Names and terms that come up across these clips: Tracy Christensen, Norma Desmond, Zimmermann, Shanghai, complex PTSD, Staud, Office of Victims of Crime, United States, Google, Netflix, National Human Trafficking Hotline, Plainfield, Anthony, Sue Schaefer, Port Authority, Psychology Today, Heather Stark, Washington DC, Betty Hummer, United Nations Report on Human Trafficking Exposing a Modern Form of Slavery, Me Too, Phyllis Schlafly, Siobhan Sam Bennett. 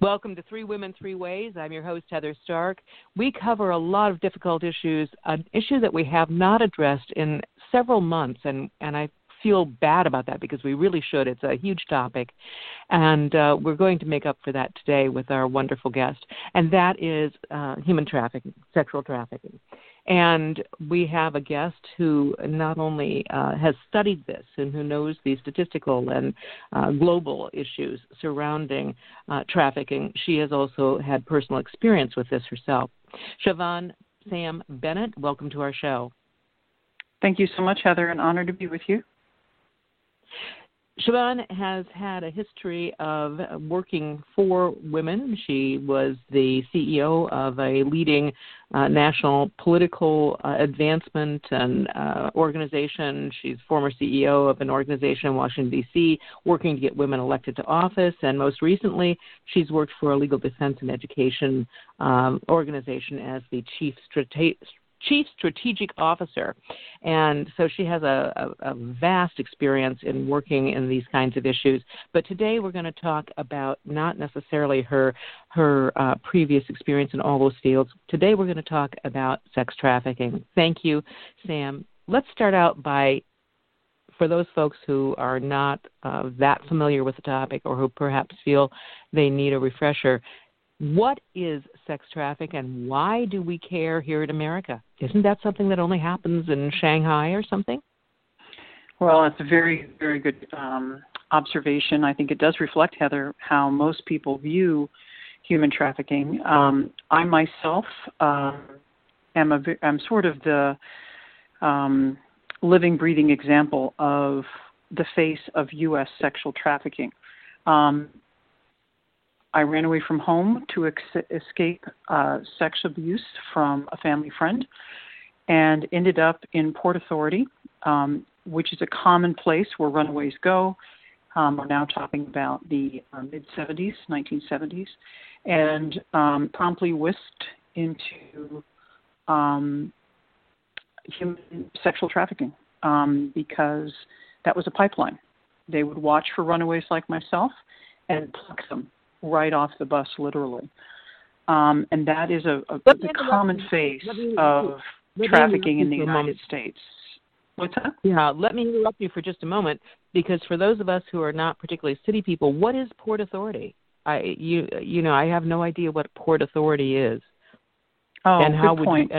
Welcome to Three Women, Three Ways. I'm your host, Heather Stark. We cover a lot of difficult issues, an issue that we have not addressed in several months, and I feel bad about that because we really should. It's a huge topic, and we're going to make up for that today with our wonderful guest, and that is human trafficking, sexual trafficking. And we have a guest who not only has studied this and who knows the statistical and global issues surrounding trafficking, she has also had personal experience with this herself. Siobhan Sam Bennett, welcome to our show. Thank you so much, Heather. An honor to be with you. Siobhan has had a history of working for women. She was the CEO of a leading national political advancement and organization. She's former CEO of an organization in Washington, DC, working to get women elected to office. And most recently, she's worked for a legal defense and education organization as the Chief Strategic Officer, and so she has a vast experience in working in these kinds of issues. But today we're going to talk about not necessarily her previous experience in all those fields. Today we're going to talk about sex trafficking. Thank you, Sam. Let's start out by, for those folks who are not that familiar with the topic or who perhaps feel they need a refresher, what is sex trafficking and why do we care here in America? Isn't that something that only happens in Shanghai or something? Well, it's a very, very good observation. I think it does reflect, Heather, how most people view human trafficking. I myself am sort of the living, breathing example of the face of U.S. sexual trafficking. I ran away from home to escape sex abuse from a family friend and ended up in Port Authority, which is a common place where runaways go. We're now talking about the mid-'70s, 1970s, and promptly whisked into human sexual trafficking because that was a pipeline. They would watch for runaways like myself and pluck them right off the bus, literally. And that is the common face of trafficking in the United States. What's that? Yeah, let me interrupt you for just a moment, because for those of us who are not particularly city people, what is Port Authority? I have no idea what Port Authority is. Oh, and how good point.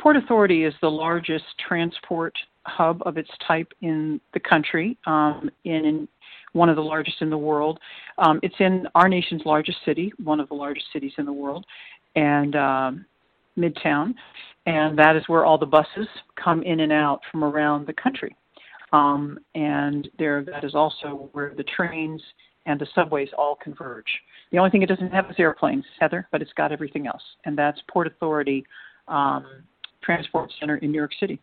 Port Authority is the largest transport hub of its type in the country, in one of the largest in the world. It's in our nation's largest city, one of the largest cities in the world, and Midtown. And that is where all the buses come in and out from around the country. And that is also where the trains and the subways all converge. The only thing it doesn't have is airplanes, Heather, but it's got everything else. And that's Port Authority Transport Center in New York City.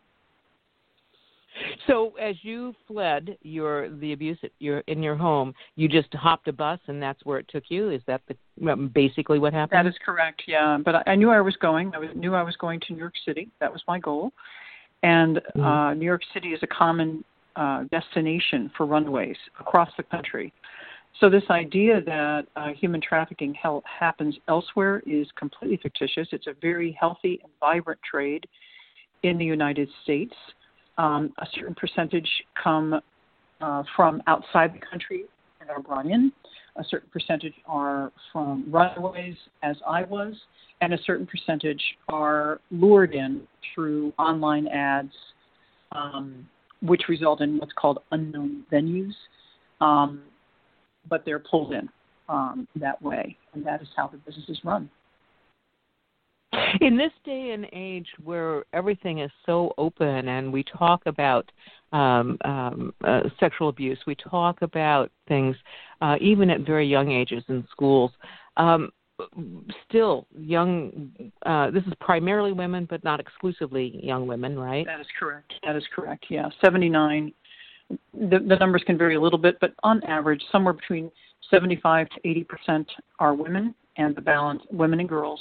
So as you fled the abuse in your home, you just hopped a bus and that's where it took you? Is that basically what happened? That is correct, yeah. But I knew I was going. I knew I was going to New York City. That was my goal. And New York City is a common destination for runaways across the country. So this idea that human trafficking happens elsewhere is completely fictitious. It's a very healthy and vibrant trade in the United States. A certain percentage come from outside the country and are brought in. A certain percentage are from runaways, as I was, and a certain percentage are lured in through online ads, which result in what's called unknown venues, but they're pulled in that way, and that is how the business is run. In this day and age where everything is so open and we talk about sexual abuse, we talk about things even at very young ages in schools, still this is primarily women but not exclusively young women, right? That is correct. That is correct, yeah. 79, the numbers can vary a little bit, but on average somewhere between 75 to 80% are women, and the balance, women and girls.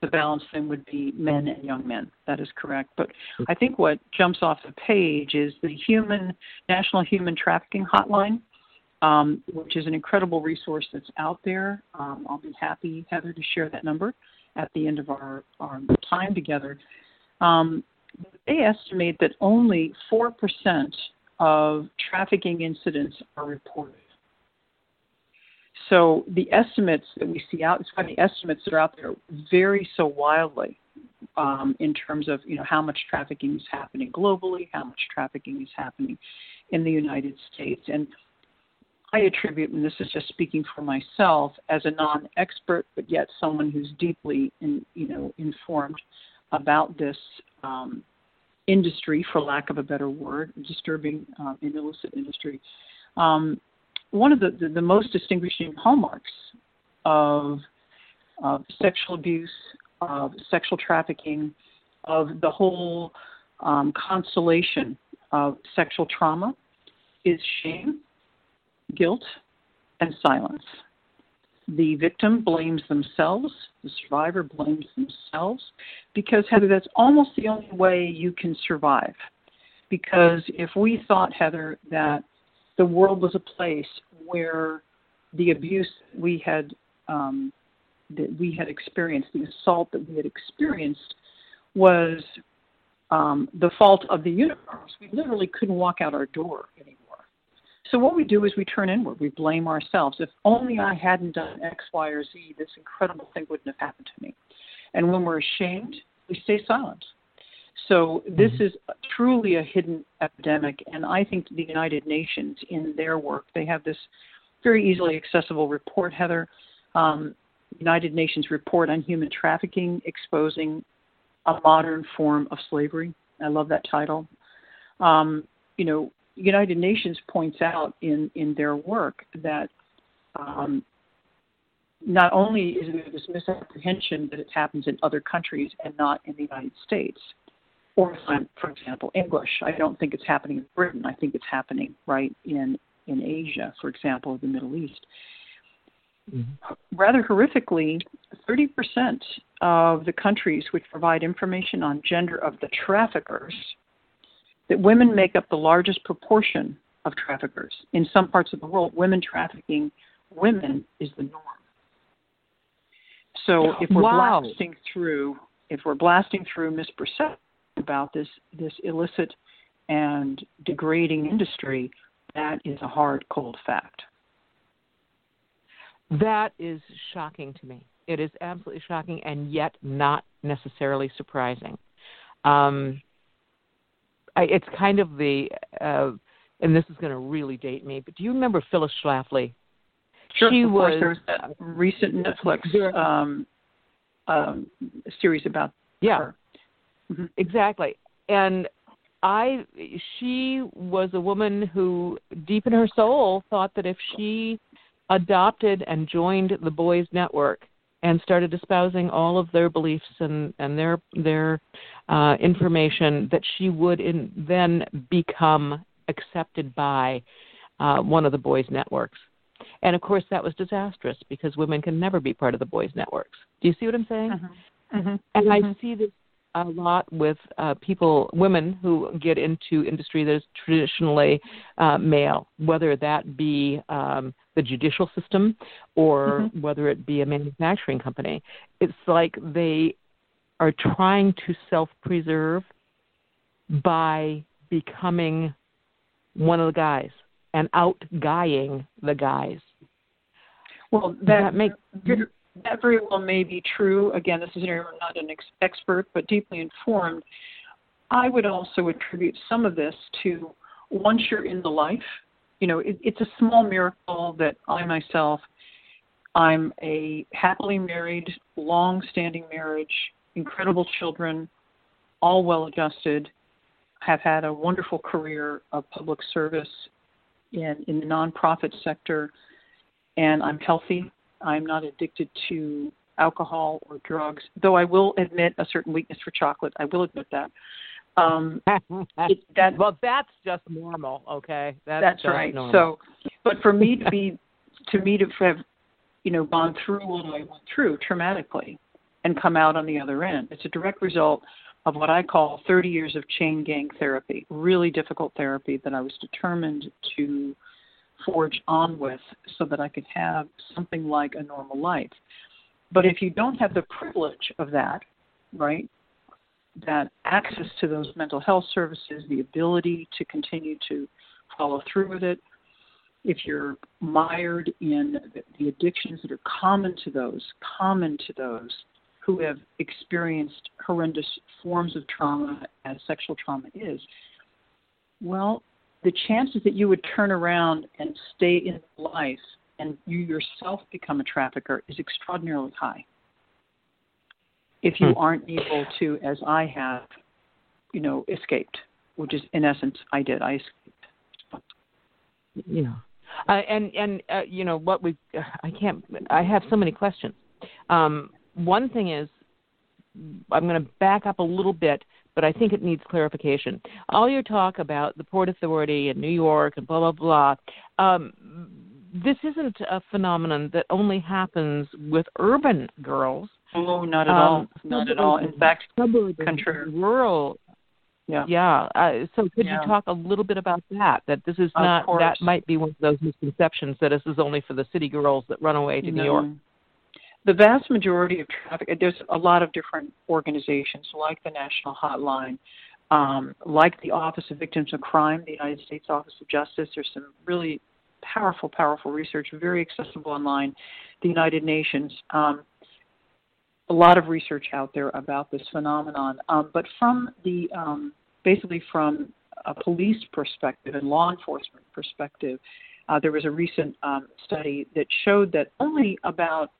The balance then would be men and young men. That is correct. But I think what jumps off the page is the National Human Trafficking Hotline which is an incredible resource that's out there. I'll be happy, Heather, to share that number at the end of our time together. They estimate that only 4% of trafficking incidents are reported. So the estimates that we see out, it's why the estimates that are out there vary so wildly in terms of, you know, how much trafficking is happening globally, how much trafficking is happening in the United States. And I attribute, and this is just speaking for myself as a non-expert, but yet someone who's deeply, informed about this industry, for lack of a better word, disturbing and illicit industry. One of the most distinguishing hallmarks of sexual abuse, of sexual trafficking, of the whole constellation of sexual trauma is shame, guilt, and silence. The victim blames themselves, the survivor blames themselves, because, Heather, that's almost the only way you can survive. Because if we thought, Heather, that the world was a place where the abuse that we had experienced, the assault that we had experienced, was the fault of the universe, we literally couldn't walk out our door anymore. So what we do is we turn inward. We blame ourselves. If only I hadn't done X, Y, or Z, this incredible thing wouldn't have happened to me. And when we're ashamed, we stay silent. So this is truly a hidden epidemic, and I think the United Nations, in their work, they have this very easily accessible report, Heather, United Nations Report on Human Trafficking Exposing a Modern Form of Slavery. I love that title. United Nations points out in their work that not only is there this misapprehension that it happens in other countries and not in the United States, or, for example, English. I don't think it's happening in Britain. I think it's happening right in Asia, for example, the Middle East. Mm-hmm. Rather horrifically, 30% of the countries which provide information on gender of the traffickers, that women make up the largest proportion of traffickers. In some parts of the world, women trafficking women is the norm. So if we're blasting through misperception about this illicit and degrading industry, that is a hard, cold fact. That is shocking to me. It is absolutely shocking, and yet not necessarily surprising. It's kind of the, and this is going to really date me, but do you remember Phyllis Schlafly? Sure, of course, there was that recent Netflix series about her. Mm-hmm. Exactly. And she was a woman who, deep in her soul, thought that if she adopted and joined the Boys Network and started espousing all of their beliefs and their information, that she would then become accepted by one of the Boys Networks. And, of course, that was disastrous because women can never be part of the Boys Networks. Do you see what I'm saying? Uh-huh. Uh-huh. And uh-huh. I see this a lot with women who get into industry that is traditionally male, whether that be the judicial system or mm-hmm. whether it be a manufacturing company. It's like they are trying to self-preserve by becoming one of the guys and out-guying the guys. Well, that makes... That very well may be true. Again, this is an area I'm not an expert, but deeply informed. I would also attribute some of this to once you're in the life, it's a small miracle that I'm a happily married, long-standing marriage, incredible children, all well-adjusted, have had a wonderful career of public service in the nonprofit sector, and I'm healthy. I'm not addicted to alcohol or drugs, though I will admit a certain weakness for chocolate. I will admit that. That's just normal, okay? That's right. Normal. So, but for me to have, gone through what I went through traumatically and come out on the other end, it's a direct result of what I call 30 years of chain gang therapy, really difficult therapy that I was determined to forge on with so that I could have something like a normal life. But if you don't have the privilege of that, right, that access to those mental health services, the ability to continue to follow through with it, if you're mired in the addictions that are common to those who have experienced horrendous forms of trauma, as sexual trauma is, well, the chances that you would turn around and stay in life and you yourself become a trafficker is extraordinarily high. If you aren't able to, as I have, escaped, which is in essence I did. I escaped. Yeah. I have so many questions. One thing is, I'm going to back up a little bit, but I think it needs clarification. All your talk about the Port Authority and New York and blah, blah, blah, this isn't a phenomenon that only happens with urban girls. Oh, not at all. Not at all. In fact, contrary. Rural. Yeah. Yeah. So could you talk a little bit about that? That this is not, that might be one of those misconceptions that this is only for the city girls that run away to New York. The vast majority of traffic, there's a lot of different organizations like the National Hotline, like the Office of Victims of Crime, the United States Office of Justice. There's some really powerful, powerful research, very accessible online. The United Nations, a lot of research out there about this phenomenon. But from the basically from a police perspective and law enforcement perspective, there was a recent study that showed that only about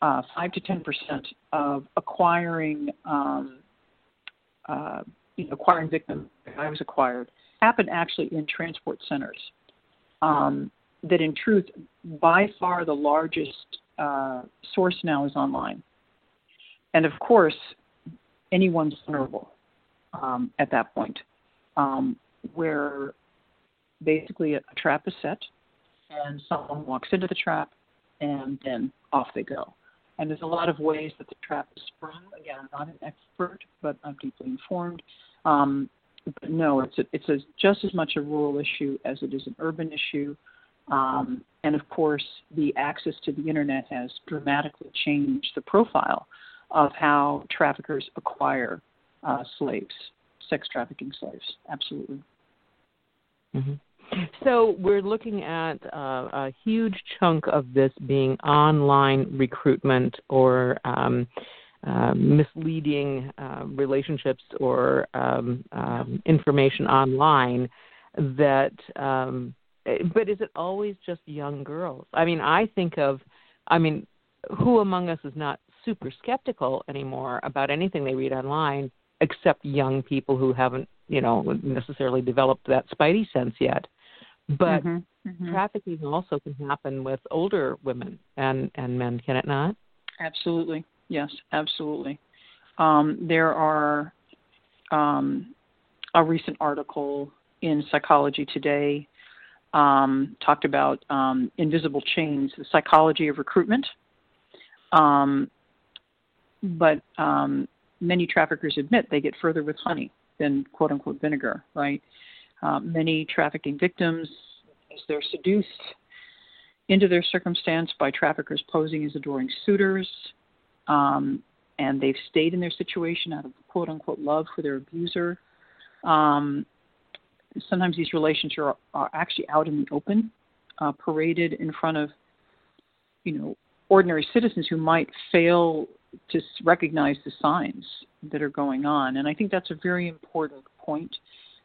5 to 10% of acquiring victims, I was acquired, happened actually in transport centers. That in truth, by far the largest source now is online. And of course, anyone's vulnerable at that point, where basically a trap is set and someone walks into the trap and then off they go. And there's a lot of ways that the trap is sprung. Again, I'm not an expert, but I'm deeply informed. But no, it's just as much a rural issue as it is an urban issue. And of course, the access to the internet has dramatically changed the profile of how traffickers acquire slaves, sex trafficking slaves. Absolutely. Mm-hmm. So we're looking at a huge chunk of this being online recruitment or misleading relationships or information online that but is it always just young girls? I mean, who among us is not super skeptical anymore about anything they read online except young people who haven't, necessarily developed that spidey sense yet. But trafficking also can happen with older women and men, can it not? Absolutely. Yes, absolutely. There are a recent article in Psychology Today talked about invisible chains, the psychology of recruitment. But many traffickers admit they get further with honey than quote-unquote vinegar, right? Many trafficking victims, as they're seduced into their circumstance by traffickers posing as adoring suitors, and they've stayed in their situation out of quote-unquote love for their abuser. Sometimes these relationships are actually out in the open, paraded in front of, ordinary citizens who might fail to recognize the signs that are going on. And I think that's a very important point.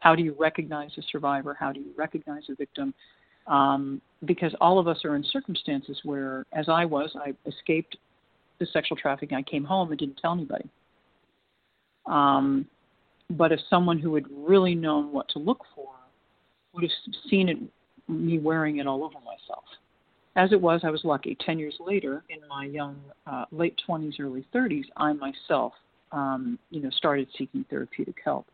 How do you recognize a survivor? How do you recognize a victim? Because all of us are in circumstances where, as I was, I escaped the sexual trafficking. I came home and didn't tell anybody. But if someone who had really known what to look for would have seen it, me wearing it all over myself. As it was, I was lucky. 10 years later, in my young, late 20s, early 30s, I myself, started seeking therapeutic help.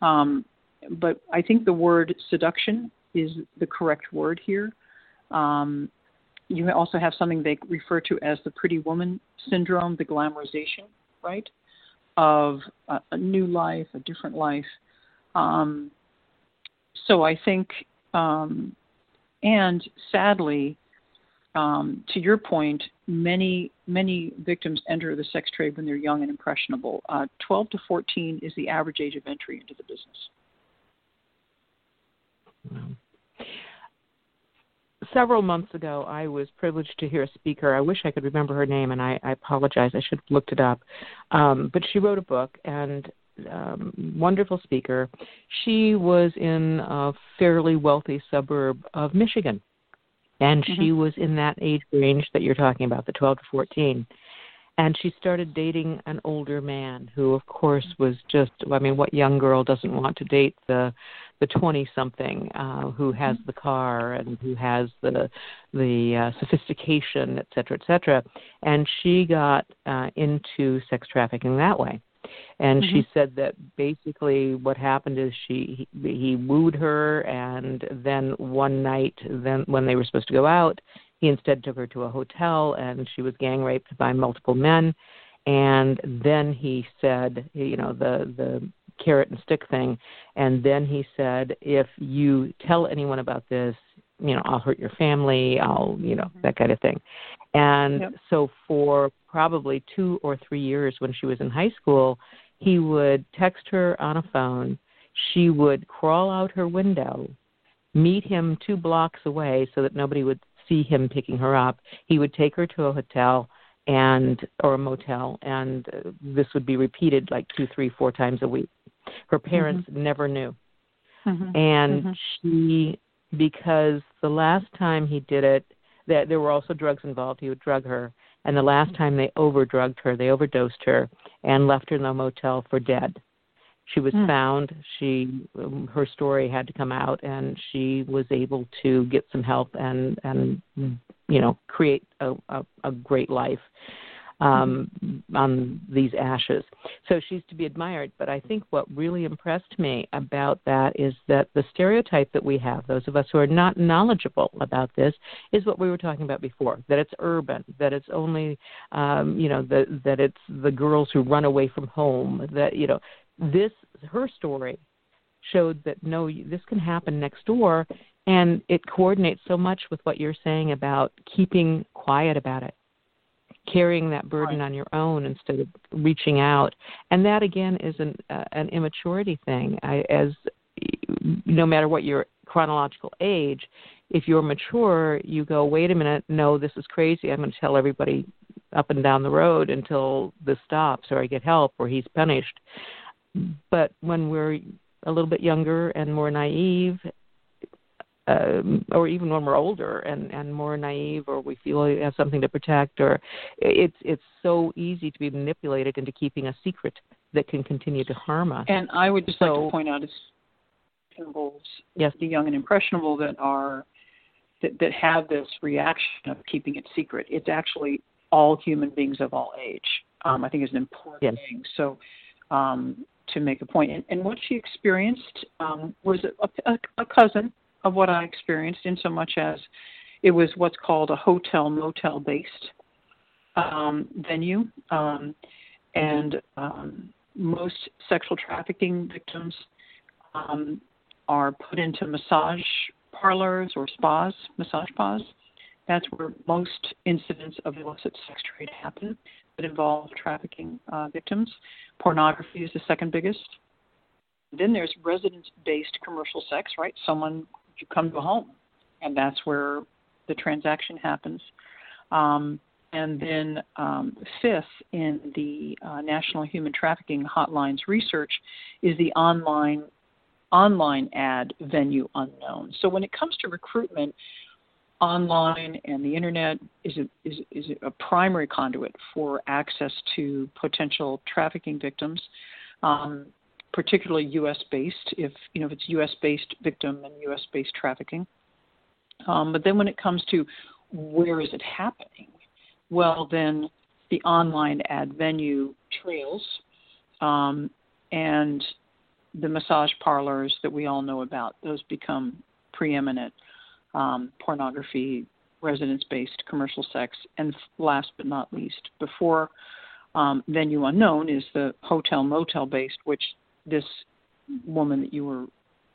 But I think the word seduction is the correct word here. You also have something they refer to as the pretty woman syndrome, the glamorization, right, of a new life, a different life. So I think And sadly, to your point, many victims enter the sex trade when they're young and impressionable. 12 to 14 is the average age of entry into the business. Wow. Several months ago, I was privileged to hear a speaker. I wish I could remember her name, and I apologize. I should have looked it up. But she wrote a book, and wonderful speaker. She was in a fairly wealthy suburb of Michigan, and mm-hmm. she was in that age range that you're talking about, the 12 to 14. And she started dating an older man who, of course, was just, I mean, what young girl doesn't want to date the 20-something who has the car and who has the sophistication, et cetera, et cetera. And she got into sex trafficking that way. And mm-hmm. she said that basically what happened is he wooed her, and then one night, then when they were supposed to go out, he instead took her to a hotel, and she was gang raped by multiple men. And then he said, you know, the carrot and stick thing. And then he said, if you tell anyone about this, you know, I'll hurt your family, I'll, you know, that kind of thing. And yep. so for probably 2 or 3 years when she was in high school, he would text her on a phone. She would crawl out her window, meet him 2 blocks away so that nobody would see him picking her up. He would take her to a hotel and or a motel, and this would be repeated like 2, 3, 4 times a week. Her parents mm-hmm. never knew. Mm-hmm. And mm-hmm. she, because the last time he did it, that there were also drugs involved. He would drug her. And the last time they overdrugged her, they overdosed her and left her in the motel for dead. She was found. Her story had to come out, and she was able to get some help and you know, create a great life on these ashes. So she's to be admired. But I think what really impressed me about that is that the stereotype that we have, those of us who are not knowledgeable about this, is what we were talking about before, that it's urban, that it's only, you know, that it's the girls who run away from home, that, you know, this, her story showed that, no, this can happen next door, and it coordinates so much with what you're saying about keeping quiet about it, carrying that burden on your own instead of reaching out. And that, again, is an immaturity thing. As no matter what your chronological age, if you're mature, you go, wait a minute, no, this is crazy. I'm going to tell everybody up and down the road until this stops or I get help or he's punished. But when we're a little bit younger and more naive, or even when we're older and more naive, or we feel we have something to protect, or it's so easy to be manipulated into keeping a secret that can continue to harm us. And I would just like to point out, yes, the young and impressionable that have this reaction of keeping it secret. It's actually all human beings of all age. I think is an important thing. So. To make a point. And what she experienced was a cousin of what I experienced, in so much as it was what's called a hotel motel based venue. Most sexual trafficking victims are put into massage parlors or spas, massage spas. That's where most incidents of illicit sex trade happen that involve trafficking victims. Pornography is the second biggest. Then there's residence-based commercial sex, right? Someone, you come to a home, and that's where the transaction happens. And then fifth in the National Human Trafficking Hotline's research is the online ad venue unknown. So when it comes to recruitment, online and the internet is a primary conduit for access to potential trafficking victims, particularly U.S.-based. If it's U.S.-based victim and U.S.-based trafficking, but then when it comes to where is it happening, well, then the online ad venue trails and the massage parlors that we all know about. Those become preeminent. Pornography, residence-based commercial sex, and last but not least, before venue unknown is the hotel motel-based, which this woman that you were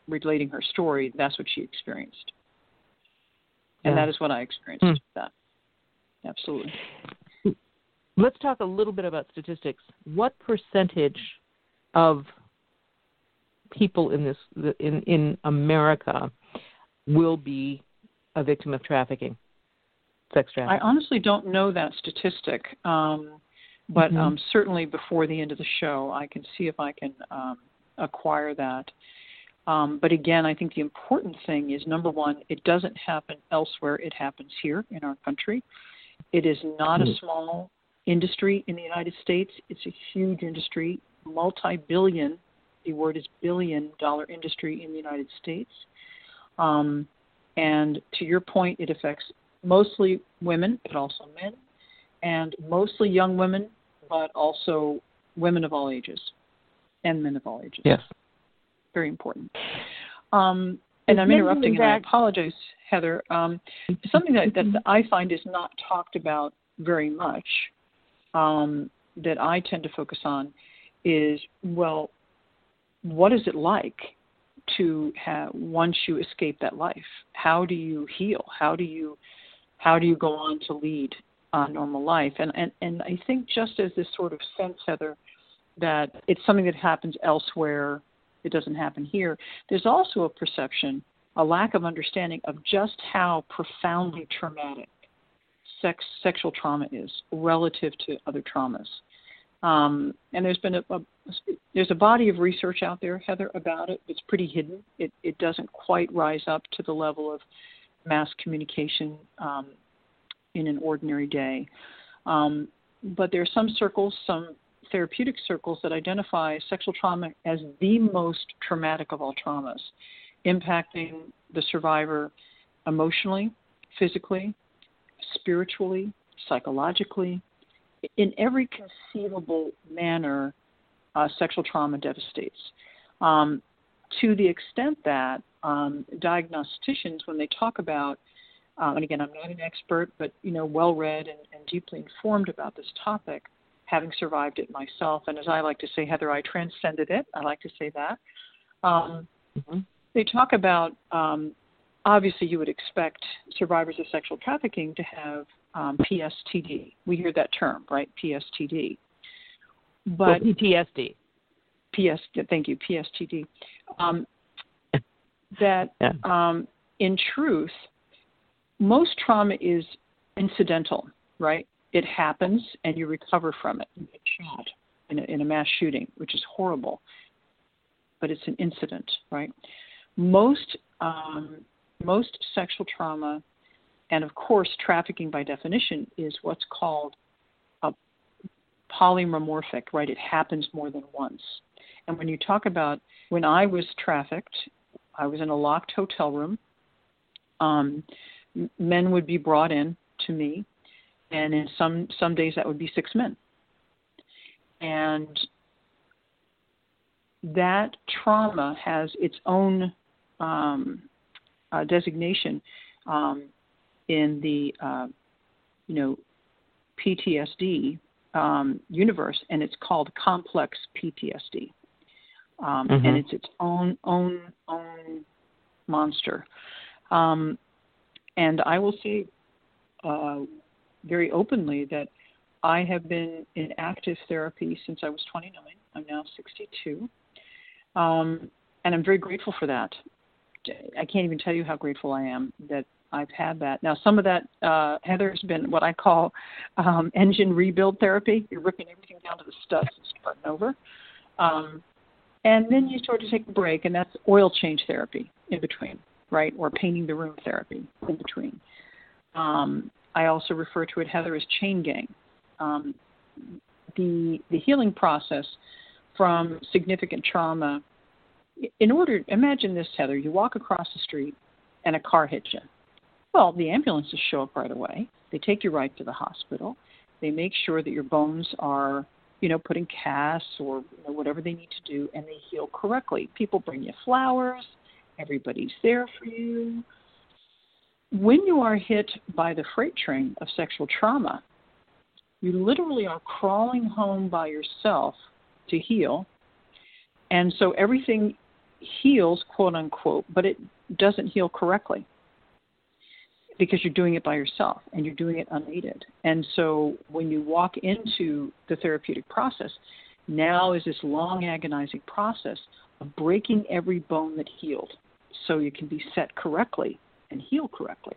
relating her story, that's what she experienced. And that is what I experienced with that. Absolutely. Let's talk a little bit about statistics. What percentage of people in this in America will be a victim of trafficking, sex trafficking? I honestly don't know that statistic, but certainly before the end of the show, I can see if I can acquire that. But again, I think the important thing is, number one, it doesn't happen elsewhere. It happens here in our country. It is not a small industry in the United States. It's a huge industry, multi-billion, the word is billion-dollar industry in the United States. And to your point, it affects mostly women, but also men, and mostly young women, but also women of all ages and men of all ages. Yes. Very important. And I'm interrupting, and I apologize, Heather. Something that I find is not talked about very much, that I tend to focus on is, well, what is it like to have, once you escape that life? How do you heal? How do you go on to lead a normal life? And I think just as this sort of sense, Heather, that it's something that happens elsewhere, it doesn't happen here. There's also a perception, a lack of understanding of just how profoundly traumatic sexual trauma is relative to other traumas. And there's been a body of research out there, Heather, about it. It's pretty hidden. It doesn't quite rise up to the level of mass communication in an ordinary day. But there are some circles, some therapeutic circles, that identify sexual trauma as the most traumatic of all traumas, impacting the survivor emotionally, physically, spiritually, psychologically. In every conceivable manner, sexual trauma devastates. To the extent that diagnosticians, when they talk about, and again, I'm not an expert, but well-read and deeply informed about this topic, having survived it myself. And as I like to say, Heather, I transcended it. I like to say that. They talk about, obviously you would expect survivors of sexual trafficking to have PSTD. We hear that term, right? PSTD. But PTSD. Thank you, PSTD. In truth, most trauma is incidental, right? It happens, and you recover from it. You get shot in a mass shooting, which is horrible, but it's an incident, right? Most sexual trauma, and of course trafficking by definition, is what's called a polymorphic, right? It happens more than once. And when you talk about, when I was trafficked, I was in a locked hotel room. Men would be brought in to me. And in some days that would be 6 men. And that trauma has its own designation in the PTSD universe, and it's called complex PTSD, and it's its own monster. And I will say, very openly, that I have been in active therapy since I was 29. I'm now 62. And I'm very grateful for that. I can't even tell you how grateful I am that I've had that. Now, some of that, Heather, has been what I call engine rebuild therapy. You're ripping everything down to the studs and starting over. And then you sort of take a break, and that's oil change therapy in between, right? Or painting the room therapy in between. I also refer to it, Heather, as chain gang. The healing process from significant trauma. Imagine this, Heather. You walk across the street and a car hits you. Well, the ambulances show up right away. They take you right to the hospital. They make sure that your bones are, put in casts or whatever they need to do, and they heal correctly. People bring you flowers. Everybody's there for you. When you are hit by the freight train of sexual trauma, you literally are crawling home by yourself to heal. And so everything heals, quote unquote, but it doesn't heal correctly. because you're doing it by yourself and you're doing it unaided. And so when you walk into the therapeutic process, now is this long agonizing process of breaking every bone that healed so you can be set correctly and heal correctly.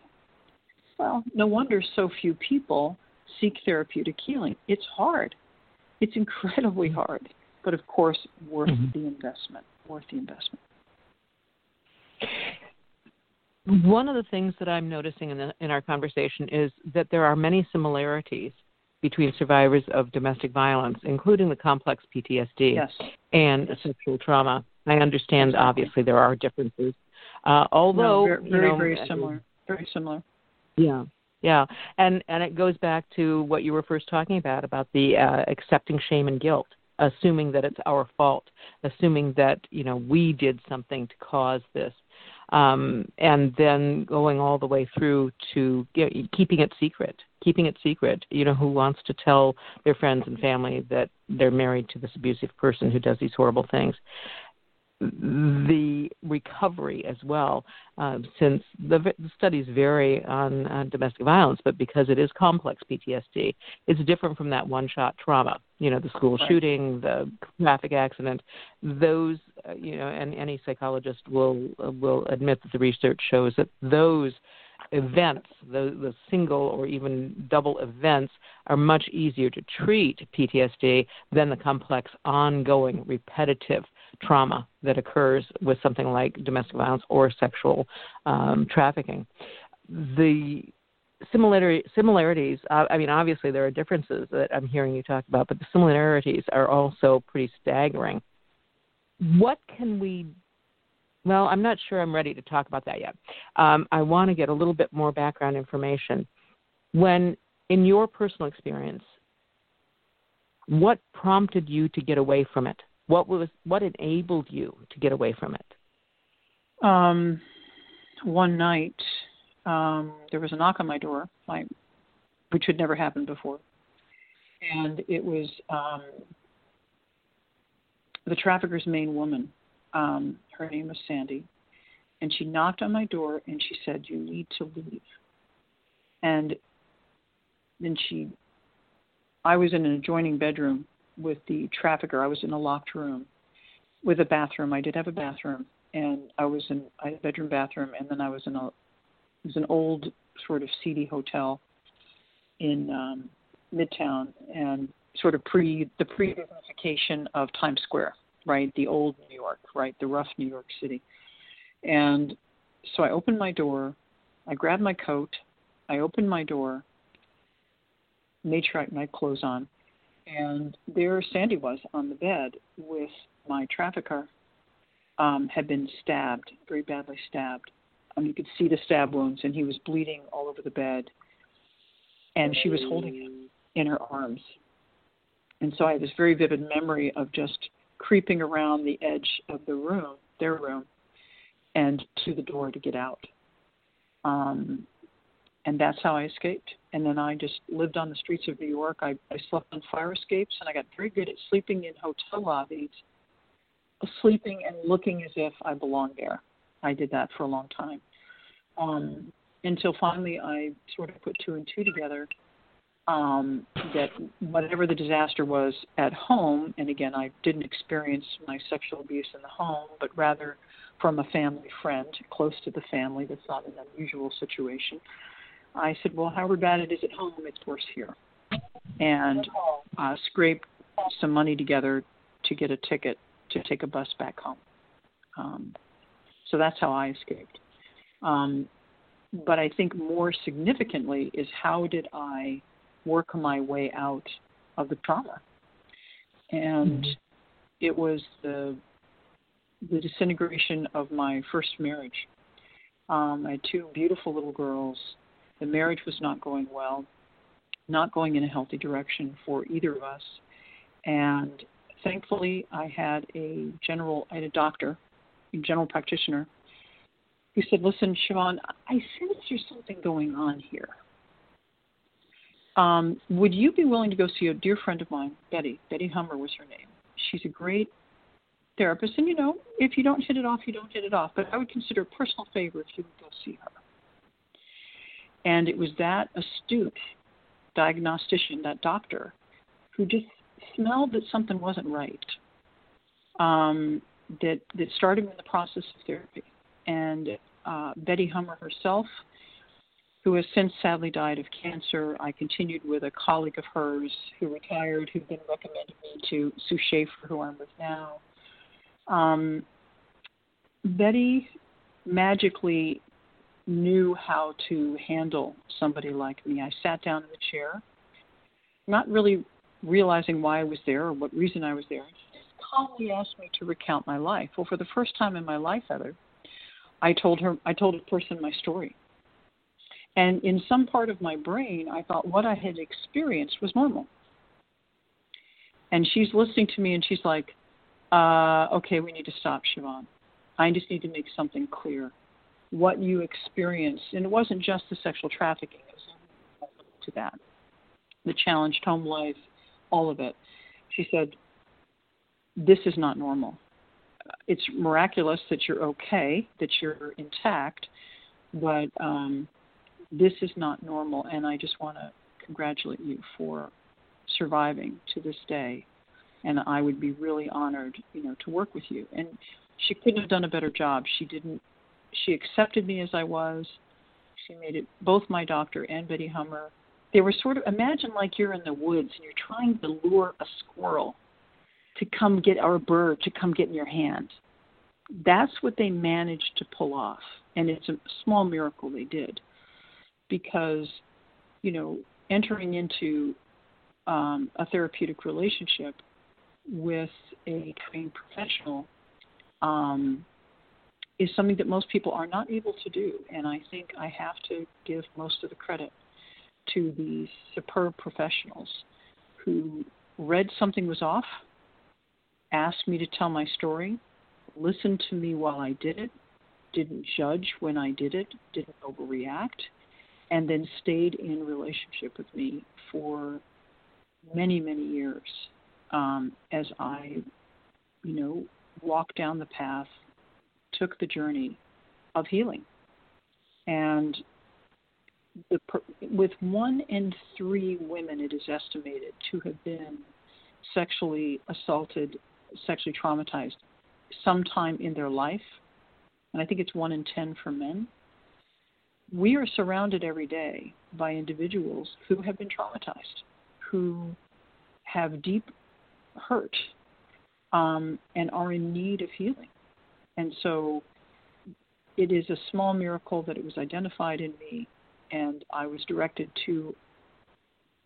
Well, no wonder so few people seek therapeutic healing. It's hard. It's incredibly hard, but of course, worth the investment, One of the things that I'm noticing in our conversation is that there are many similarities between survivors of domestic violence, including the complex PTSD and sexual trauma. I understand, obviously, there are differences. Although, very similar. Yeah. And it goes back to what you were first talking about the accepting shame and guilt, assuming that it's our fault, assuming that, you know, we did something to cause this. And then going all the way through to keeping it secret. You know, who wants to tell their friends and family that they're married to this abusive person who does these horrible things? The recovery as well, since the studies vary on domestic violence, but because it is complex PTSD, it's different from that one-shot trauma. You know, the school shooting, the traffic accident, those, you know, and any psychologist will admit that the research shows that those events, the single or even double events, are much easier to treat PTSD than the complex, ongoing, repetitive trauma that occurs with something like domestic violence or sexual trafficking. The similarities, I mean, obviously there are differences that I'm hearing you talk about, but the similarities are also pretty staggering. What can we, well, I'm not sure I'm ready to talk about that yet. I want to get a little bit more background information. When, in your personal experience, what prompted you to get away from it? What enabled you to get away from it? One night, there was a knock on my door, which had never happened before. And it was the trafficker's main woman. Her name was Sandy. And she knocked on my door and she said, "You need to leave." And then I was in an adjoining bedroom with the trafficker. I was in a locked room with a bathroom. I did have a bathroom, and I had a bedroom bathroom, and then I was in it was an old sort of seedy hotel in Midtown, and sort of the pre-gentrification of Times Square, right? The old New York, right? The rough New York City. And so I opened my door, I grabbed my coat, I opened my door, made sure I had my clothes on, and there Sandy was on the bed with my trafficker, had been stabbed, very badly stabbed. You could see the stab wounds, and he was bleeding all over the bed. And she was holding him in her arms. And so I have this very vivid memory of just creeping around the edge of the room, their room, and to the door to get out. And that's how I escaped. And then I just lived on the streets of New York. I slept on fire escapes, and I got very good at sleeping in hotel lobbies, sleeping and looking as if I belonged there. I did that for a long time, until finally I sort of put two and two together, that whatever the disaster was at home, and again, I didn't experience my sexual abuse in the home, but rather from a family friend close to the family. That's not an unusual situation. I said, well, however bad it is at home, it's worse here. And I scraped some money together to get a ticket to take a bus back home. So that's how I escaped. But I think more significantly is, how did I work my way out of the trauma? And it was the disintegration of my first marriage. I had two beautiful little girls. The marriage was not going well, not going in a healthy direction for either of us. And thankfully, I had a doctor, a general practitioner, who said, "Listen, Siobhan, I sense there's something going on here. Would you be willing to go see a dear friend of mine, Betty? Betty Hummer was her name. She's a great therapist. And, you know, if you don't hit it off, you don't hit it off. But I would consider a personal favor if you would go see her." And it was that astute diagnostician, that doctor, who just smelled that something wasn't right, that started him in the process of therapy. And Betty Hummer herself, who has since sadly died of cancer, I continued with a colleague of hers who retired, who then recommended me to Sue Schaefer, who I'm with now. Betty magically knew how to handle somebody like me. I sat down in the chair, not really realizing why I was there or what reason I was there. She just calmly asked me to recount my life. Well, for the first time in my life, Heather, I told a person my story. And in some part of my brain, I thought what I had experienced was normal. And she's listening to me, and she's like, okay, we need to stop, Siobhan. I just need to make something clear. What you experienced, and it wasn't just the sexual trafficking, it was to that, the challenged home life, all of it. She said, this is not normal. It's miraculous that you're okay, that you're intact, but this is not normal, and I just want to congratulate you for surviving to this day, and I would be really honored, to work with you. And she couldn't have done a better job. She accepted me as I was. She made it, both my doctor and Betty Hummer, they were sort of, imagine like you're in the woods and you're trying to lure a squirrel to come get, or a bird to come get in your hand. That's what they managed to pull off. And it's a small miracle they did, because, entering into a therapeutic relationship with a trained professional is something that most people are not able to do. And I think I have to give most of the credit to these superb professionals who read something was off, asked me to tell my story, listened to me while I did it, didn't judge when I did it, didn't overreact, and then stayed in relationship with me for many, many years as I, walked down the path, took the journey of healing. And with 1 in 3 women, it is estimated, to have been sexually assaulted, sexually traumatized sometime in their life. And I think it's 1 in 10 for men. We are surrounded every day by individuals who have been traumatized, who have deep hurt, and are in need of healing. And so it is a small miracle that it was identified in me, and I was directed to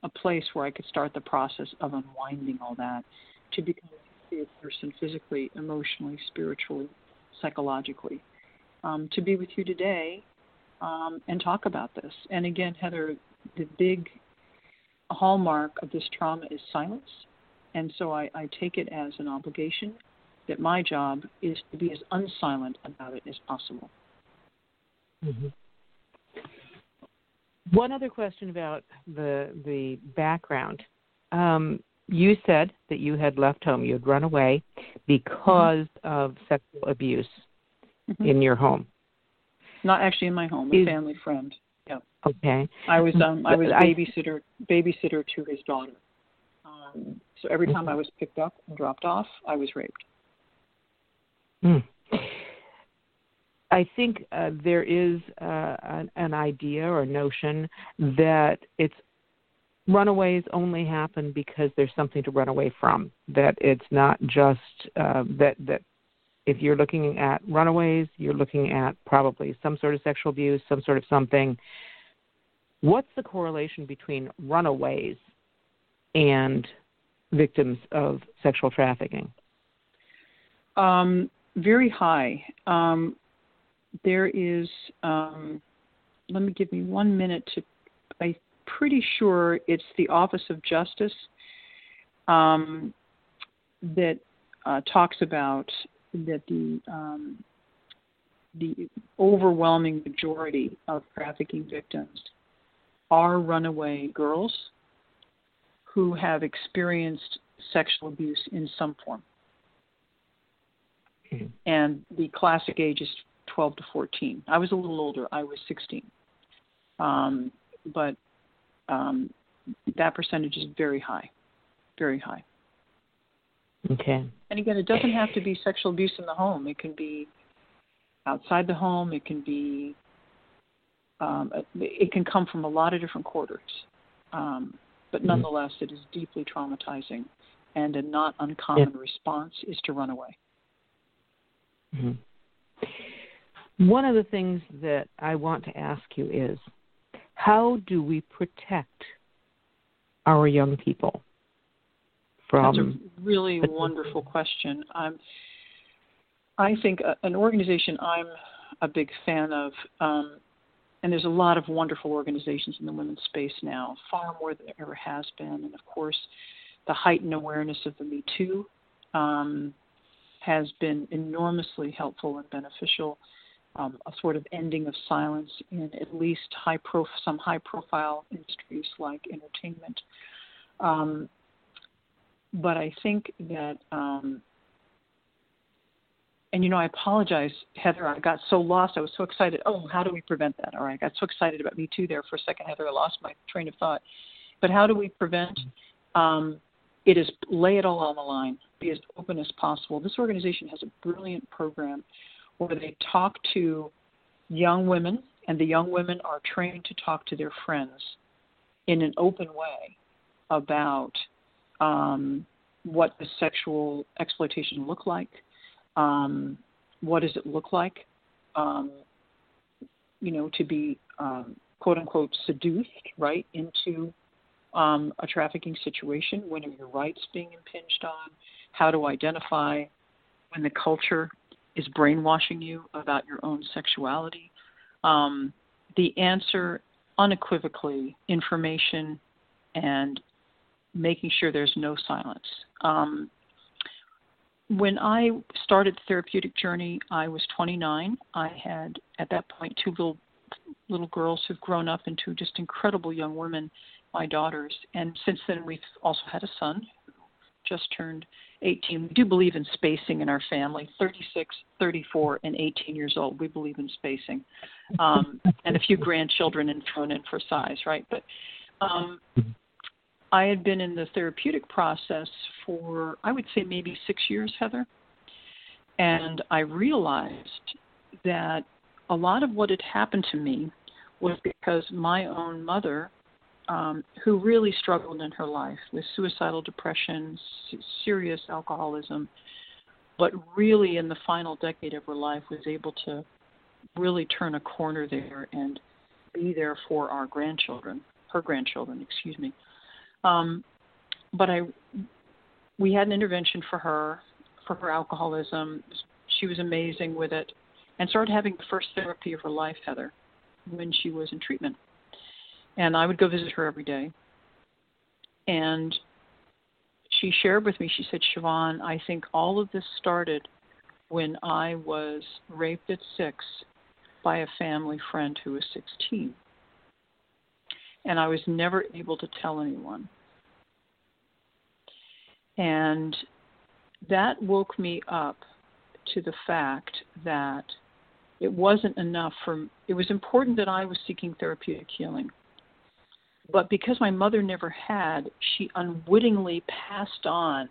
a place where I could start the process of unwinding all that to become a person physically, emotionally, spiritually, psychologically, to be with you today and talk about this. And again, Heather, the big hallmark of this trauma is silence. And so I take it as an obligation that my job is to be as unsilent about it as possible. Mm-hmm. One other question about the background. You said that you had left home. You had run away because mm-hmm. of sexual abuse mm-hmm. in your home. Not actually in my home, a family friend. Yeah. Okay. I was babysitter to his daughter. So every time mm-hmm. I was picked up and dropped off, I was raped. Mm. I think there is an idea or notion that it's runaways only happen because there's something to run away from, that it's not just that if you're looking at runaways, you're looking at probably some sort of sexual abuse, some sort of something. What's the correlation between runaways and victims of sexual trafficking? Very high. There is, let me give me 1 minute to, I'm pretty sure it's the Office of Justice that talks about that the overwhelming majority of trafficking victims are runaway girls who have experienced sexual abuse in some form. Mm-hmm. And the classic age is 12 to 14. I was a little older. I was 16. But that percentage is very high, very high. Okay. And again, it doesn't have to be sexual abuse in the home. It can be outside the home. It can be, it can come from a lot of different quarters. But nonetheless, it is deeply traumatizing, and a not uncommon response is to run away. Mm-hmm. One of the things that I want to ask you is, how do we protect our young people from... That's a really wonderful question. I think an organization I'm a big fan of, and there's a lot of wonderful organizations in the women's space now, far more than there ever has been. And, of course, the heightened awareness of the Me Too has been enormously helpful and beneficial, a sort of ending of silence in at least some high-profile industries like entertainment. But I think that, and, you know, I apologize, Heather, I got so lost. I was so excited. Oh, how do we prevent that? All right, I got so excited about Me Too there for a second, Heather. I lost my train of thought. But how do we prevent it? Is lay it all on the line. Be as open as possible. This organization has a brilliant program where they talk to young women, and the young women are trained to talk to their friends in an open way about what does sexual exploitation look like. What does it look like, you know, to be, quote unquote, seduced, right, into a trafficking situation? When are your rights being impinged on? How to identify when the culture is brainwashing you about your own sexuality? The answer, unequivocally, information and making sure there's no silence. When I started the therapeutic journey, I was 29. I had, at that point, two little girls who've grown up into just incredible young women, my daughters. And since then, we've also had a son who just turned 18. We do believe in spacing in our family, 36, 34, and 18 years old. We believe in spacing. And a few grandchildren and thrown in for size, right? But I had been in the therapeutic process for, I would say, maybe 6 years, Heather, and I realized that a lot of what had happened to me was because my own mother, who really struggled in her life with suicidal depression, serious alcoholism, but really in the final decade of her life was able to really turn a corner there and be there for our grandchildren, her grandchildren, excuse me. But we had an intervention for her alcoholism. She was amazing with it, and started having the first therapy of her life, Heather, when she was in treatment. And I would go visit her every day. And she shared with me, she said, Siobhan, I think all of this started when I was raped at 6 by a family friend who was 16. And I was never able to tell anyone. And that woke me up to the fact that it wasn't enough for, it was important that I was seeking therapeutic healing. But because my mother never had, she unwittingly passed on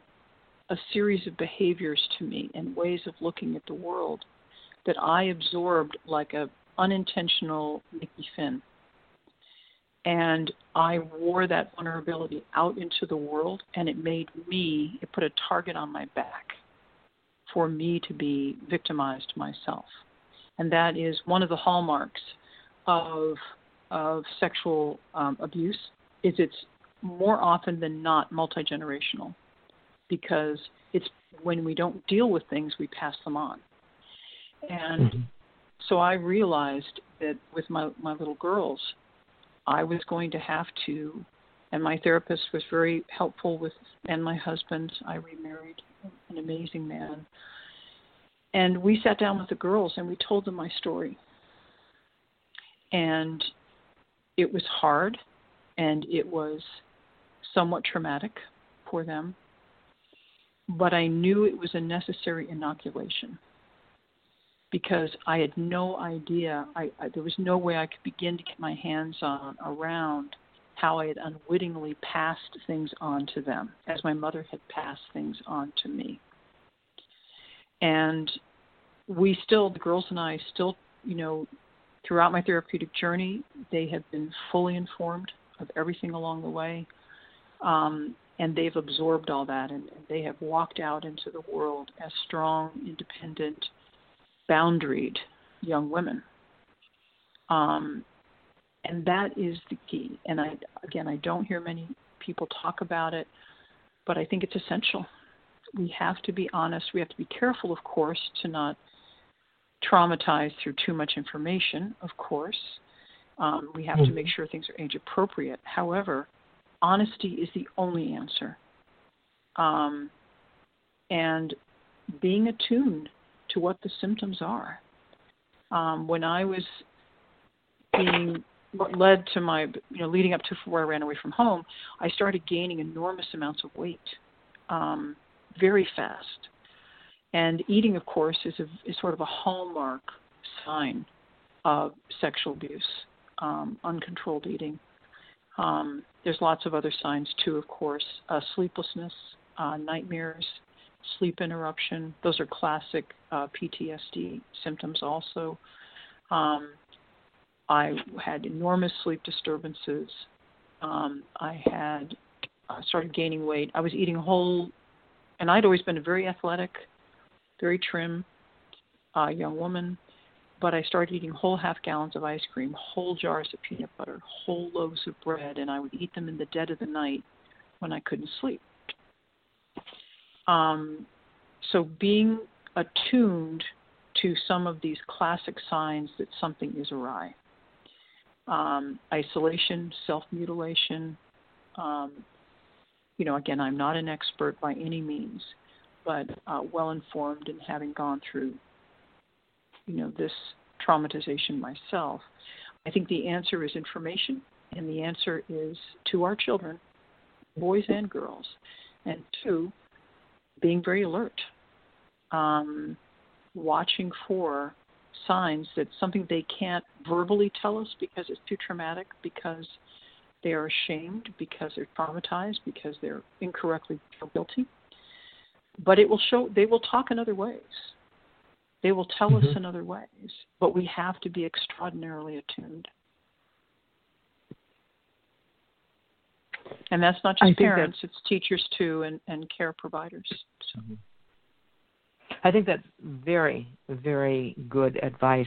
a series of behaviors to me and ways of looking at the world that I absorbed like an unintentional Mickey Finn. And I wore that vulnerability out into the world, and it put a target on my back for me to be victimized myself. And that is one of the hallmarks of sexual abuse, is it's more often than not multi-generational, because it's when we don't deal with things, we pass them on. And so I realized that with my little girls, I was going to have to, and my therapist was very helpful with, and my husband, I remarried, an amazing man. And we sat down with the girls and we told them my story. And it was hard, and it was somewhat traumatic for them. But I knew it was a necessary inoculation. because I had no idea. There was no way I could begin to get my hands on around how I had unwittingly passed things on to them, as my mother had passed things on to me. And we still, the girls and I still, you know, throughout my therapeutic journey, they have been fully informed of everything along the way. And they've absorbed all that, and they have walked out into the world as strong, independent, boundaried young women. And that is the key. And I don't hear many people talk about it, but I think it's essential. We have to be honest. We have to be careful, of course, to not traumatize through too much information, of course. We have to make sure things are age appropriate. However, honesty is the only answer. And being attuned to what the symptoms are. When I was being led to my, leading up to where I ran away from home, I started gaining enormous amounts of weight, very fast. And eating, of course, is sort of a hallmark sign of sexual abuse, uncontrolled eating. There's lots of other signs, too, of course. Sleeplessness, nightmares, sleep interruption. Those are classic PTSD symptoms also. I had enormous sleep disturbances. I had started gaining weight. I was eating whole, and I'd always been a very athletic, very trim young woman. But I started eating whole half gallons of ice cream, whole jars of peanut butter, whole loaves of bread, and I would eat them in the dead of the night when I couldn't sleep. So being attuned to some of these classic signs that something is awry. Isolation, self-mutilation. Again, I'm not an expert by any means, but well-informed and having gone through this traumatization myself. I think the answer is information, and the answer is to our children, boys and girls, and two, being very alert, watching for signs that something they can't verbally tell us because it's too traumatic, because they are ashamed, because they're traumatized, because they're incorrectly guilty. But it will show, they will talk in other ways. They will tell us in other ways, but we have to be extraordinarily attuned. And that's not just parents, it's teachers too, and care providers. So. I think that's very, very good advice.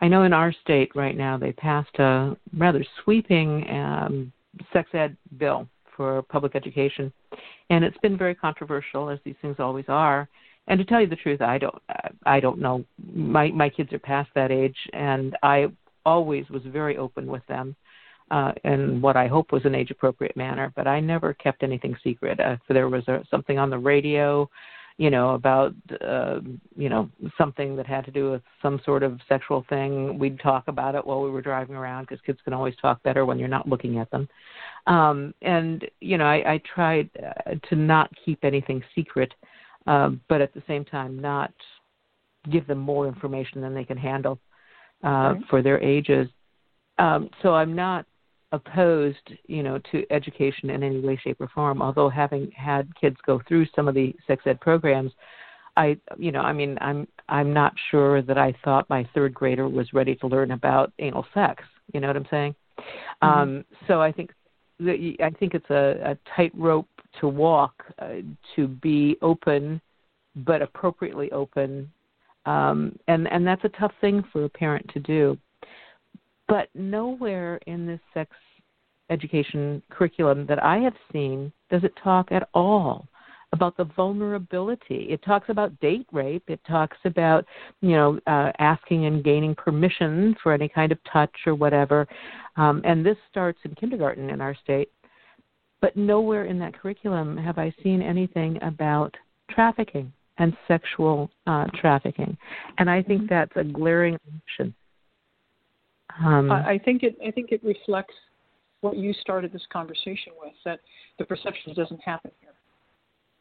I know in our state right now they passed a rather sweeping sex ed bill for public education, and it's been very controversial, as these things always are. And to tell you the truth, I don't know. My kids are past that age, and I always was very open with them in what I hope was an age-appropriate manner, but I never kept anything secret. There was something on the radio, about, something that had to do with some sort of sexual thing. We'd talk about it while we were driving around, because kids can always talk better when you're not looking at them. I tried to not keep anything secret, but at the same time not give them more information than they can handle for their ages. So I'm not opposed, to education in any way, shape, or form, although having had kids go through some of the sex ed programs, I'm not sure that I thought my third grader was ready to learn about anal sex. You know what I'm saying? Mm-hmm. So I think it's a tightrope to walk, to be open, but appropriately open. And that's a tough thing for a parent to do. But nowhere in this sex education curriculum that I have seen does it talk at all about the vulnerability. It talks about date rape. It talks about, asking and gaining permission for any kind of touch or whatever. And this starts in kindergarten in our state. But nowhere in that curriculum have I seen anything about trafficking and sexual trafficking. And I think that's a glaring omission. I think it reflects what you started this conversation with, that the perception doesn't happen here.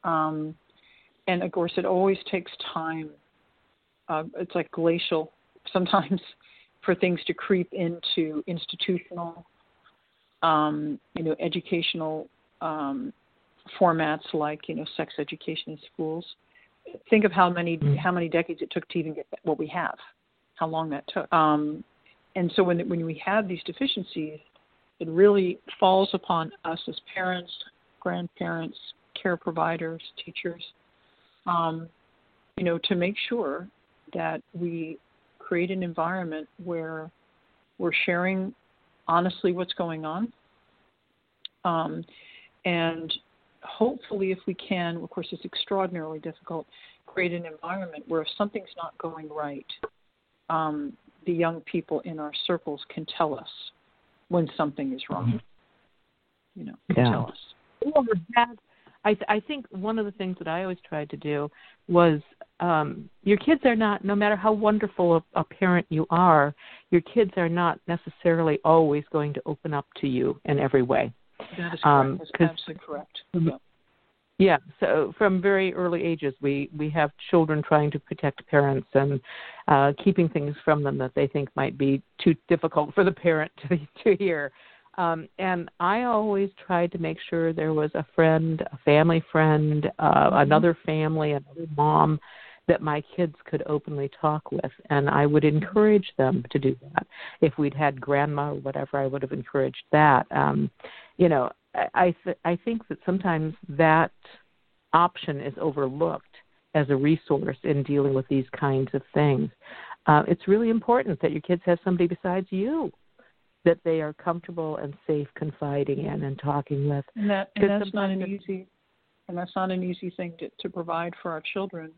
And, of course, it always takes time it's like glacial sometimes for things to creep into institutional, educational formats like, sex education in schools. Think of how many decades it took to even get what we have, how long that took. And so when we have these deficiencies, it really falls upon us as parents, grandparents, care providers, teachers, to make sure that we create an environment where we're sharing honestly what's going on. And hopefully, if we can, of course, it's extraordinarily difficult, create an environment where if something's not going right, the young people in our circles can tell us when something is wrong. Tell us. Well, I think one of the things that I always tried to do was your kids are not, no matter how wonderful a parent you are, your kids are not necessarily always going to open up to you in every way. That is correct. That's absolutely correct. Yeah. Yeah, so from very early ages, we have children trying to protect parents and keeping things from them that they think might be too difficult for the parent to hear. And I always tried to make sure there was a friend, a family friend, another family, another mom that my kids could openly talk with. And I would encourage them to do that. If we'd had grandma or whatever, I would have encouraged that. I think that sometimes that option is overlooked as a resource in dealing with these kinds of things. It's really important that your kids have somebody besides you that they are comfortable and safe confiding in and talking with. And that's not an easy thing to provide for our children.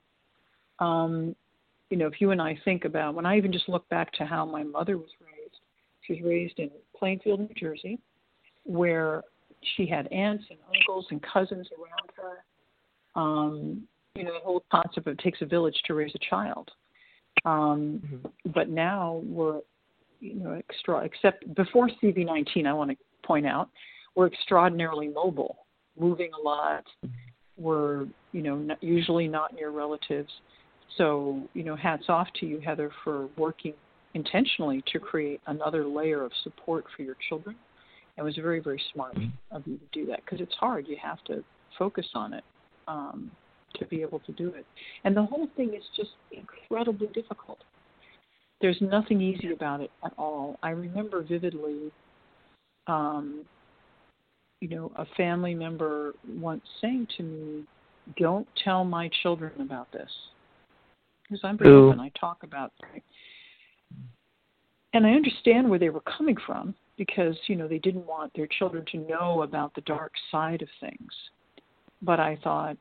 If you and I think about when I even just look back to how my mother was raised, she was raised in Plainfield, New Jersey, where she had aunts and uncles and cousins around her. The whole concept of it takes a village to raise a child. But now we're, except before CV-19, I want to point out, we're extraordinarily mobile, moving a lot. We're, usually not near relatives. So, hats off to you, Heather, for working intentionally to create another layer of support for your children. It was very, very smart of you to do that because it's hard. You have to focus on it to be able to do it. And the whole thing is just incredibly difficult. There's nothing easy about it at all. I remember vividly, a family member once saying to me, "Don't tell my children about this," because I'm pretty open. I talk about it. And I understand where they were coming from, because, they didn't want their children to know about the dark side of things. But I thought,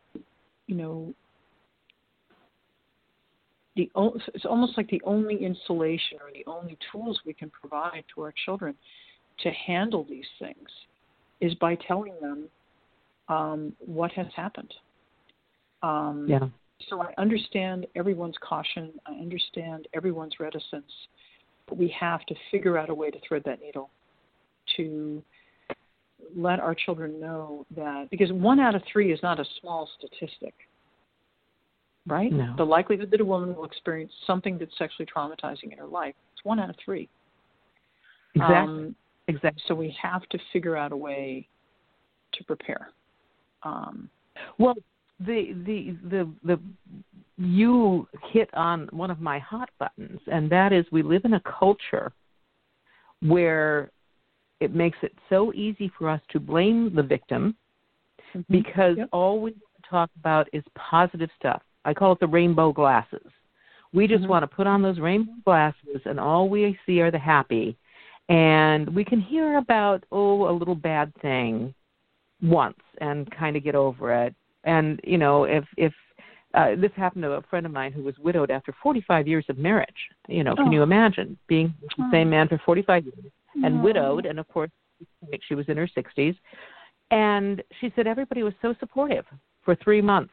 it's almost like the only insulation or the only tools we can provide to our children to handle these things is by telling them what has happened. So I understand everyone's caution. I understand everyone's reticence. But we have to figure out a way to thread that needle to let our children know that, because 1 out of 3 is not a small statistic, right? No. The likelihood that a woman will experience something that's sexually traumatizing in her life, it's 1 out of 3. Exactly. Exactly. So we have to figure out a way to prepare. You hit on one of my hot buttons, and that is we live in a culture where it makes it so easy for us to blame the victim because all we talk about is positive stuff. I call it the rainbow glasses. We just want to put on those rainbow glasses, and all we see are the happy. And we can hear about, a little bad thing once and kind of get over it. And, if this happened to a friend of mine who was widowed after 45 years of marriage, can you imagine being the same man for 45 years and widowed? And of course, she was in her 60s. And she said everybody was so supportive for 3 months.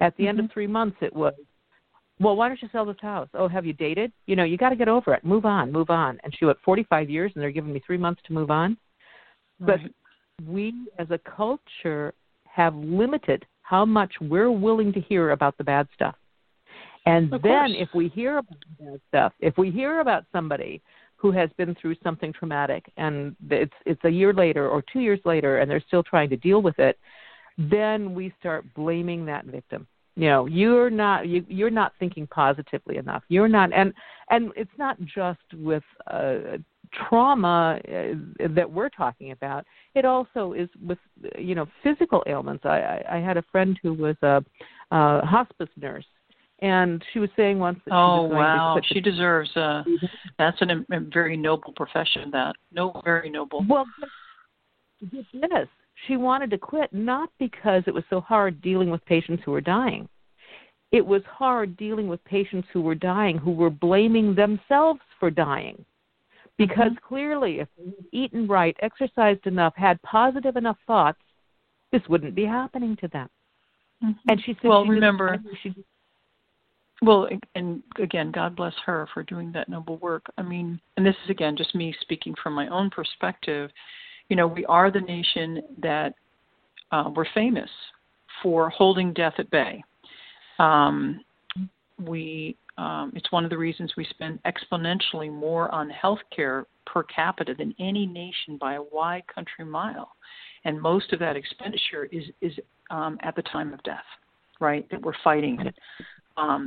At the end of 3 months, it was, well, why don't you sell this house? Oh, have you dated? You got to get over it. Move on. And she went 45 years and they're giving me 3 months to move on. Right. But we as a culture have limited how much we're willing to hear about the bad stuff. And then if we hear about that stuff, if we hear about somebody who has been through something traumatic and it's a year later or 2 years later and they're still trying to deal with it, then we start blaming that victim. You know, you're not thinking positively enough. You're not, and it's not just with trauma that we're talking about. It also is with, you know, physical ailments. I had a friend who was a hospice nurse, and she was saying once that she deserves that's a very noble profession. Very noble. Well, yes, she wanted to quit not because it was so hard dealing with patients who were dying. It was hard dealing with patients who were dying, who were blaming themselves for dying. Because clearly, if we had eaten right, exercised enough, had positive enough thoughts, this wouldn't be happening to them. Mm-hmm. And she said, and again, God bless her for doing that noble work. I mean, and this is, again, just me speaking from my own perspective. You know, we are the nation that we're famous for holding death at bay. It's one of the reasons we spend exponentially more on healthcare per capita than any nation by a wide country mile. And most of that expenditure is at the time of death, right, that we're fighting it.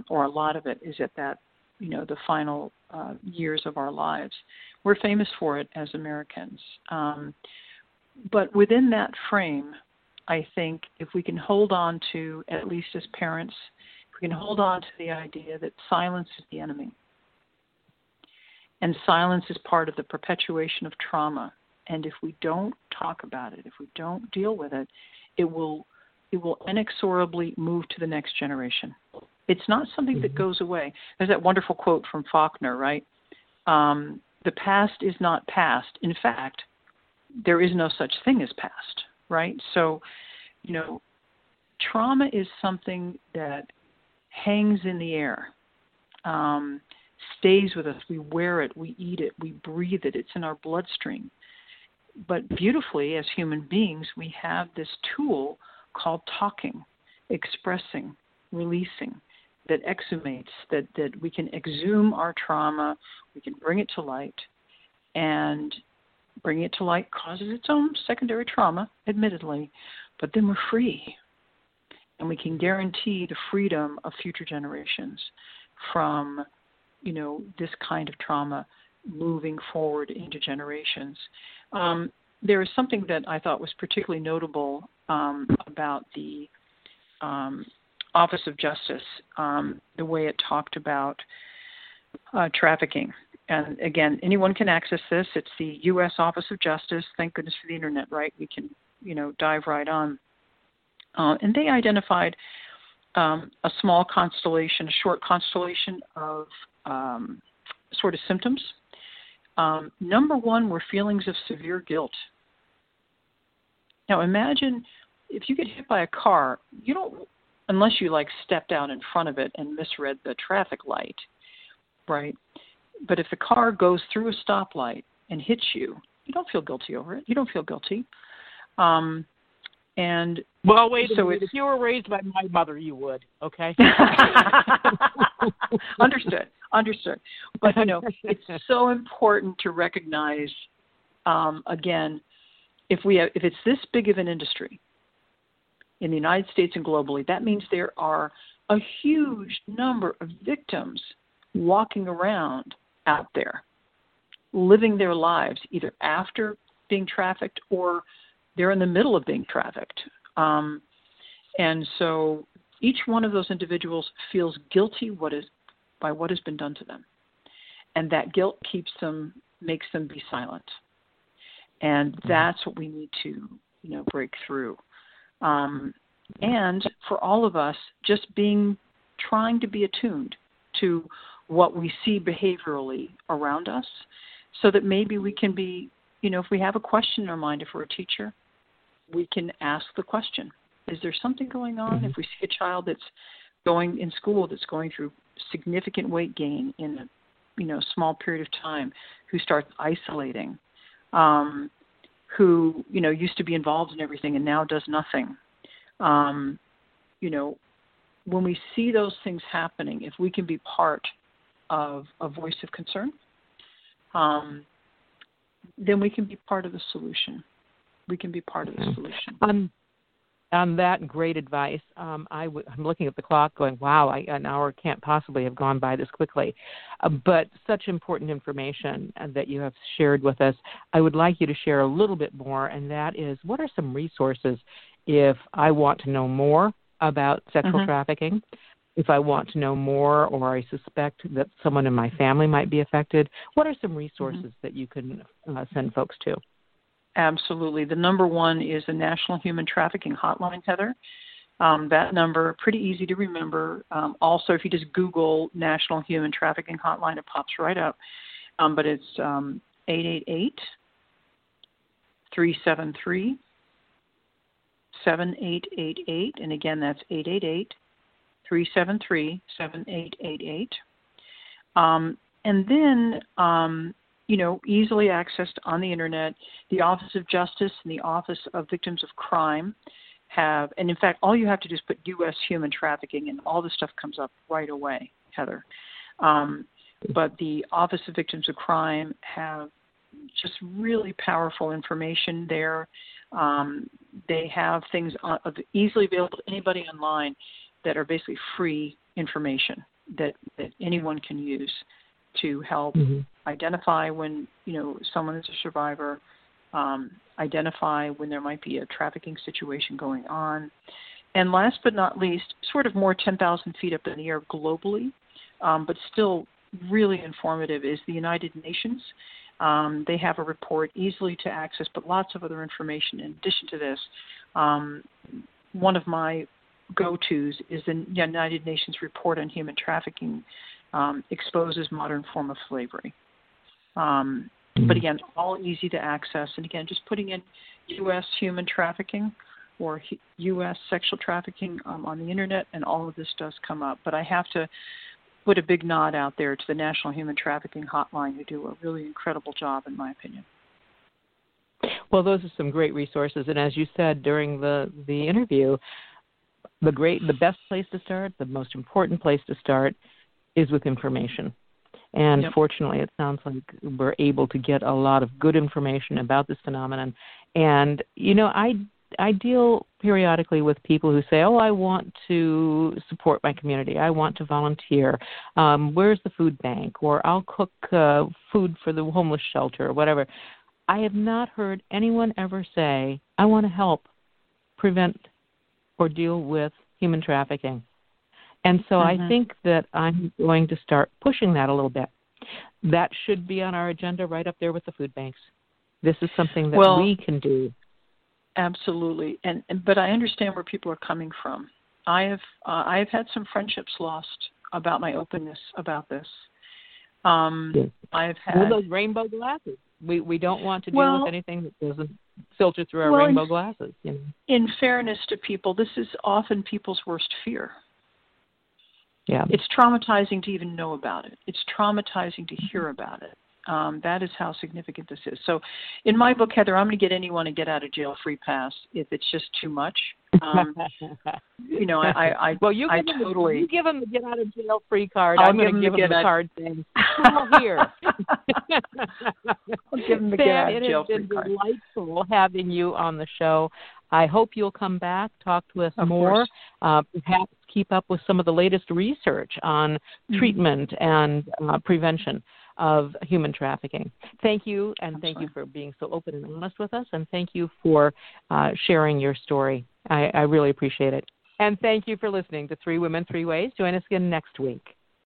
Or a lot of it is at that, you know, the final years of our lives. We're famous for it as Americans. But within that frame, I think if we can hold on to, at least as parents, we can hold on to the idea that silence is the enemy. And silence is part of the perpetuation of trauma. And if we don't talk about it, if we don't deal with it, it will inexorably move to the next generation. It's not something that goes away. There's that wonderful quote from Faulkner, right? The past is not past. In fact, there is no such thing as past, right? So, you know, trauma is something that hangs in the air, stays with us. We wear it, we eat it, we breathe it. It's in our bloodstream. But beautifully, as human beings, we have this tool called talking, expressing, releasing, that exhumates, that we can exhume our trauma, we can bring it to light, and bringing it to light causes its own secondary trauma, admittedly, but then we're free. And we can guarantee the freedom of future generations from, you know, this kind of trauma moving forward into generations. There is something that I thought was particularly notable about the Office of Justice, the way it talked about trafficking. And again, anyone can access this. It's the U.S. Office of Justice. Thank goodness for the internet, right? We can, you know, dive right on. And they identified a short constellation of sort of symptoms. Number one were feelings of severe guilt. Now imagine if you get hit by a car, you don't, unless you like stepped out in front of it and misread the traffic light, right? But if the car goes through a stoplight and hits you, you don't feel guilty over it. You don't feel guilty. And well, wait, so if you were raised by my mother, you would, okay? Understood. But, you know, it's so important to recognize, again, if it's this big of an industry in the United States and globally, that means there are a huge number of victims walking around out there, living their lives either after being trafficked or they're in the middle of being trafficked. And so each one of those individuals feels guilty by what has been done to them. And that guilt makes them be silent. And that's what we need to, you know, break through. And for all of us, just trying to be attuned to what we see behaviorally around us so that maybe we can be, you know, if we have a question in our mind, if we're a teacher, we can ask the question, is there something going on? If we see a child that's going in school, that's going through significant weight gain in a, you know, small period of time, who starts isolating, who, you know, used to be involved in everything and now does nothing, you know, when we see those things happening, if we can be part of a voice of concern, then we can be part of the solution. We can be part of the solution. On that great advice, I'm looking at the clock going, wow, an hour can't possibly have gone by this quickly. But such important information that you have shared with us. I would like you to share a little bit more, and that is, what are some resources if I want to know more about sexual trafficking? If I want to know more, or I suspect that someone in my family might be affected, what are some resources that you can send folks to? Absolutely. The number one is the National Human Trafficking Hotline, Heather. That number, pretty easy to remember. Also, if you just Google National Human Trafficking Hotline, it pops right up. But it's 888-373-7888. And again, that's 888-373-7888. And then, easily accessed on the internet, the Office of Justice and the Office of Victims of Crime have, and in fact, all you have to do is put U.S. human trafficking and all this stuff comes up right away, Heather. But the Office of Victims of Crime have just really powerful information there. They have things easily available to anybody online that are basically free information that anyone can use to help identify when, someone is a survivor, identify when there might be a trafficking situation going on. And last but not least, sort of more 10,000 feet up in the air globally, but still really informative, is the United Nations. They have a report easily to access, but lots of other information in addition to this. One of my go-tos is the United Nations Report on Human Trafficking Exposes a Modern Form of Slavery. But again, all easy to access. And again, just putting in U.S. human trafficking or U.S. sexual trafficking on the internet, and all of this does come up. But I have to put a big nod out there to the National Human Trafficking Hotline, who do a really incredible job, in my opinion. Well, those are some great resources. And as you said during the interview, the best place to start, the most important place to start, is with information. And fortunately, it sounds like we're able to get a lot of good information about this phenomenon. And, I deal periodically with people who say, I want to support my community. I want to volunteer. Where's the food bank? Or I'll cook food for the homeless shelter or whatever. I have not heard anyone ever say, I want to help prevent or deal with human trafficking. And so I think that I'm going to start pushing that a little bit. That should be on our agenda right up there with the food banks. This is something that we can do. Absolutely. But I understand where people are coming from. I have had some friendships lost about my openness about this. I have had those rainbow glasses. We don't want to deal with anything that doesn't filter through our rainbow glasses. In fairness to people, this is often people's worst fear. Yeah. It's traumatizing to even know about it. It's traumatizing to hear about it. That is how significant this is. So in my book, Heather, I'm going to get anyone a get-out-of-jail-free pass if it's just too much. You give them the get-out-of-jail-free card. I'm going to give them the card thing. Come on here. I'll give them the get-out-of-jail-free card. It has been delightful having you on the show. I hope you'll come back, talk to us more, perhaps keep up with some of the latest research on treatment and prevention of human trafficking. Thank you, and thank you for being so open and honest with us, and thank you for sharing your story. I really appreciate it. And thank you for listening to Three Women, Three Ways. Join us again next week.